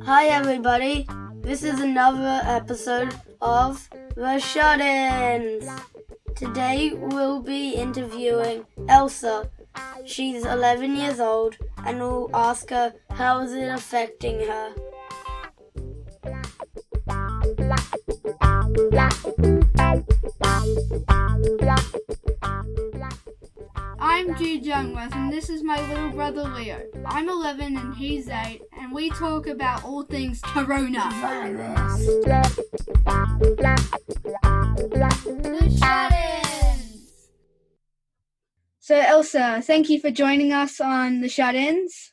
Hi everybody, this is another episode of The Shut-ins. Today we'll be interviewing Elsa. She's 11 years old and we'll ask her how is it affecting her. I'm Jude Youngworth and this is my little brother Leo. I'm 11 and he's 8 and we talk about all things coronavirus. The Shut-ins! So Elsa, thank you for joining us on The Shut-ins.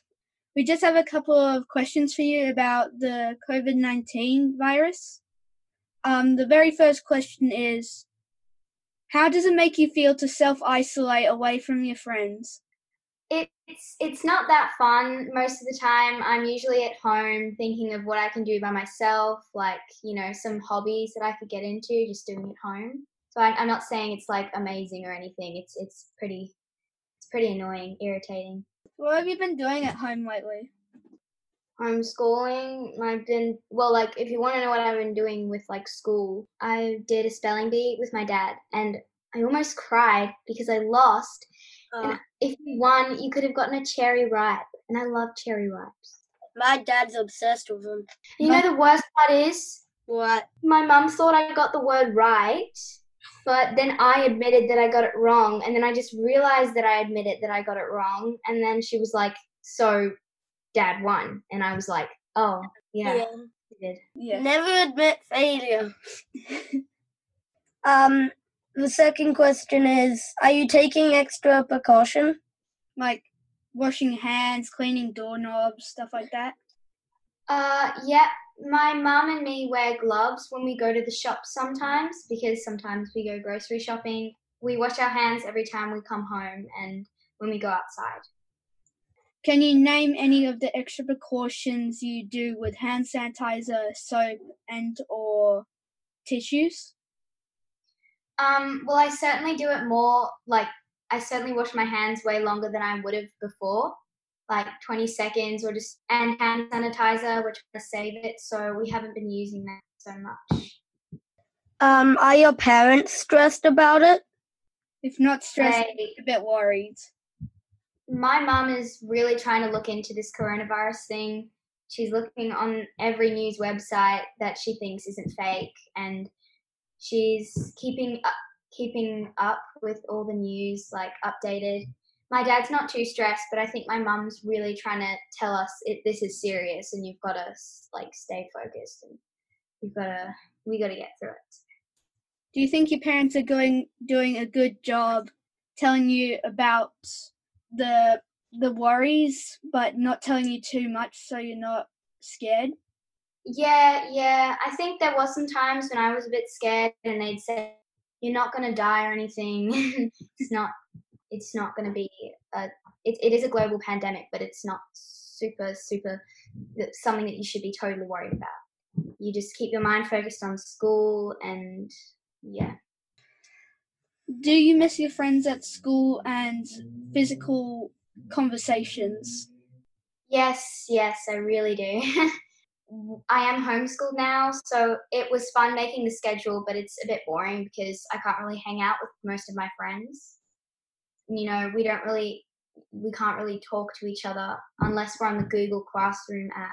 We just have a couple of questions for you about the COVID-19 virus. The very first question is, how does it make you feel to self-isolate away from your friends? It's not that fun most of the time. I'm usually at home thinking of what I can do by myself, like, you know, some hobbies that I could get into, just doing at home. So I'm not saying it's like amazing or anything. It's pretty annoying, irritating. What have you been doing at home lately? I'm schooling. If you want to know what I've been doing with like school, I did a spelling bee with my dad and I almost cried because I lost. Oh. And if you won, you could have gotten a cherry ripe. And I love cherry ripes. My dad's obsessed with them. You know the worst part is? What? My mum thought I got the word right, but then I admitted that I got it wrong. And then I just realized that I admitted that I got it wrong. And then she was like, so Dad won, and I was like, oh, yeah, he did. Yeah. Never admit failure. The second question is, are you taking extra precaution? Like washing hands, cleaning doorknobs, stuff like that? Yeah, my mum and me wear gloves when we go to the shop sometimes, because sometimes we go grocery shopping. We wash our hands every time we come home and when we go outside. Can you name any of the extra precautions you do with hand sanitizer, soap, and or tissues? I certainly do it more. Like, I certainly wash my hands way longer than I would have before, like 20 seconds or just, and hand sanitizer, we're trying to save it, so we haven't been using that so much. Are your parents stressed about it? If not stressed, a bit worried. My mum is really trying to look into this coronavirus thing. She's looking on every news website that she thinks isn't fake, and she's keeping up with all the news, like, updated. My dad's not too stressed, but I think my mum's really trying to tell us this is serious and you've got to, like, stay focused and we got to get through it. Do you think your parents are doing a good job telling you about the worries but not telling you too much so you're not scared? Yeah. I think there was some times when I was a bit scared and they'd say, you're not going to die or anything. It's not going to be it is a global pandemic, but it's not super something that you should be totally worried about. You just keep your mind focused on school and yeah. Do you miss your friends at school and physical conversations? Yes, I really do. I am homeschooled now, so it was fun making the schedule, but it's a bit boring because I can't really hang out with most of my friends. You know, we can't really talk to each other unless we're on the Google Classroom app.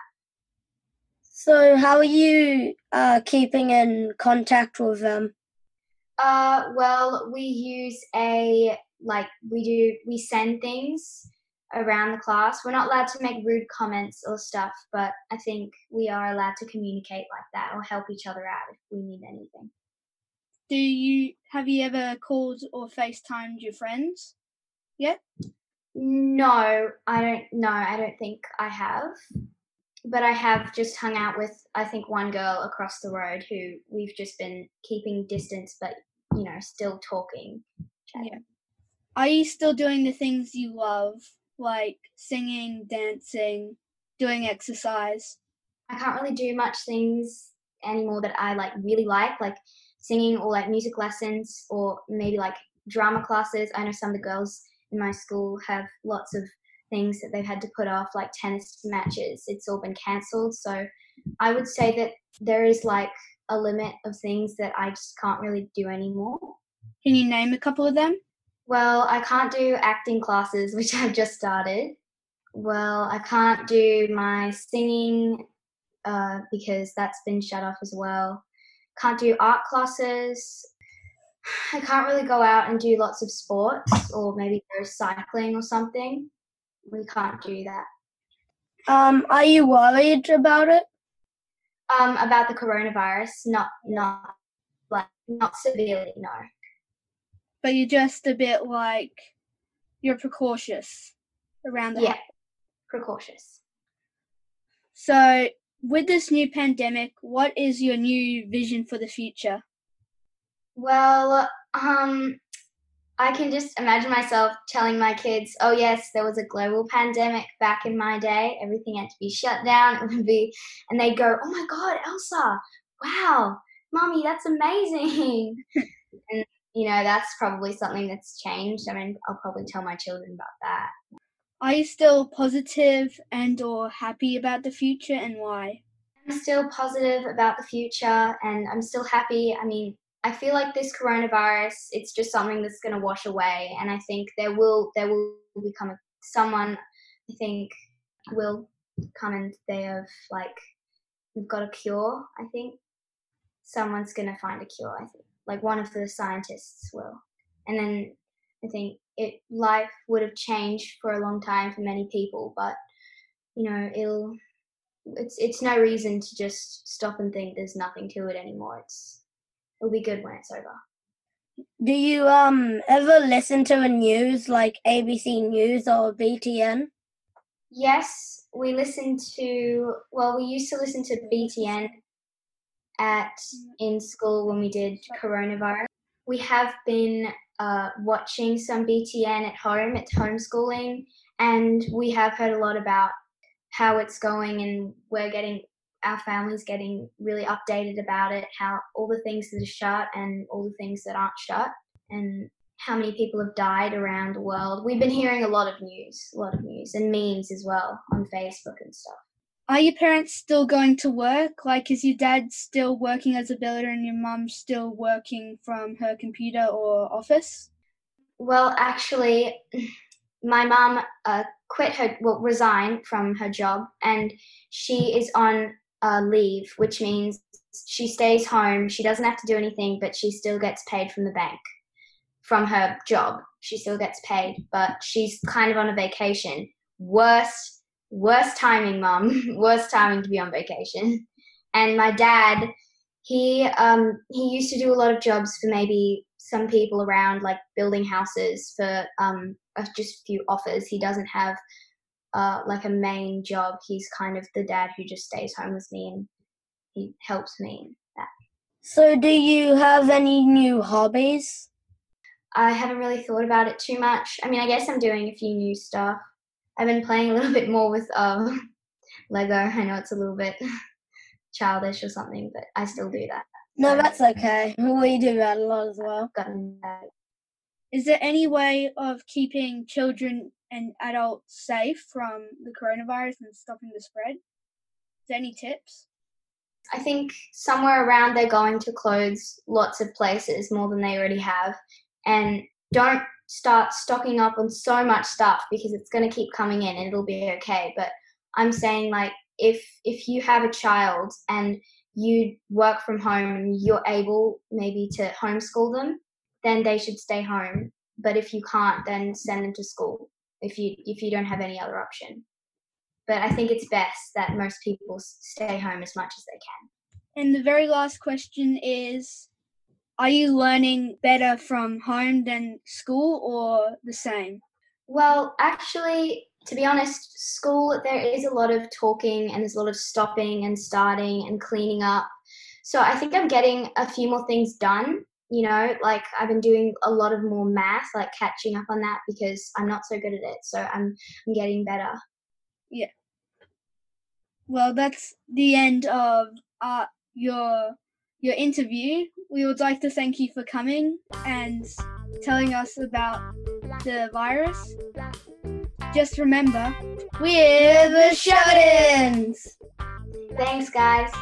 So how are you keeping in contact with them? We send things around the class. We're not allowed to make rude comments or stuff, but I think we are allowed to communicate like that or help each other out if we need anything. Have you ever called or FaceTimed your friends yet? No, I don't think I have. But I have just hung out with, I think, one girl across the road who we've just been keeping distance but, you know, still talking. Yeah. Are you still doing the things you love, like singing, dancing, doing exercise? I can't really do much things anymore that I, like, really like singing or, like, music lessons or maybe, like, drama classes. I know some of the girls in my school have lots of things that they've had to put off, like tennis matches. It's all been cancelled. So I would say that there is like a limit of things that I just can't really do anymore. Can you name a couple of them? Well, I can't do acting classes, which I've just started. Well, I can't do my singing because that's been shut off as well. Can't do art classes. I can't really go out and do lots of sports or maybe go cycling or something. We can't do that. Are you worried about it? About the coronavirus? Not severely, no. But you're just a bit like, you're precautious around that. Yeah, precautious. So with this new pandemic, what is your new vision for the future? Well, I can just imagine myself telling my kids, oh yes, there was a global pandemic back in my day. Everything had to be shut down. And they'd go, oh my God, Elsa, wow, Mommy, that's amazing. And, you know, that's probably something that's changed. I mean, I'll probably tell my children about that. Are you still positive and or happy about the future, and why? I'm still positive about the future and I'm still happy. I mean, I feel like this coronavirus, it's just something that's going to wash away, and I think there will become someone, I think, will come and they have, like, we've got a cure, I think. Someone's going to find a cure, I think. Like, one of the scientists will. And then I think life would have changed for a long time for many people, but, you know, it's no reason to just stop and think there's nothing to it anymore. It'll be good when it's over. Do you ever listen to the news, like ABC News or BTN? Yes, we listen to... Well, we used to listen to BTN in school when we did coronavirus. We have been watching some BTN at home. It's homeschooling, and we have heard a lot about how it's going, and we're getting... Our family's getting really updated about it, how all the things that are shut and all the things that aren't shut, and how many people have died around the world. We've been hearing a lot of news and memes as well on Facebook and stuff. Are your parents still going to work? Like, is your dad still working as a builder and your mum still working from her computer or office? Well, actually, my mum resigned from her job, and she is on leave, which means she stays home. She doesn't have to do anything, but she still gets paid from the bank, from her job. She still gets paid, but she's kind of on a vacation. Worst timing, Mum. Worst timing to be on vacation. And my dad, he used to do a lot of jobs for maybe some people around, like building houses for just a few offers. He doesn't have like a main job. He's kind of the dad who just stays home with me and he helps me in that. So do you have any new hobbies? I haven't really thought about it too much. I mean, I guess I'm doing a few new stuff. I've been playing a little bit more with Lego. I know it's a little bit childish or something, but I still do that. No, that's okay. We do that a lot as well. Is there any way of keeping children and adults safe from the coronavirus and stopping the spread? Is there any tips? I think somewhere around they're going to close lots of places more than they already have. And don't start stocking up on so much stuff because it's going to keep coming in and it'll be okay. But I'm saying, like, if you have a child and you work from home and you're able maybe to homeschool them, then they should stay home. But if you can't, then send them to school if you don't have any other option. But I think it's best that most people stay home as much as they can. And the very last question is, are you learning better from home than school or the same? Well, actually, to be honest, school, there is a lot of talking and there's a lot of stopping and starting and cleaning up. So I think I'm getting a few more things done. You know, like I've been doing a lot of more math, like catching up on that because I'm not so good at it. So I'm getting better. Yeah. Well, that's the end of your interview. We would like to thank you for coming and telling us about the virus, just remember, we're the Shut-ins! Thanks, guys.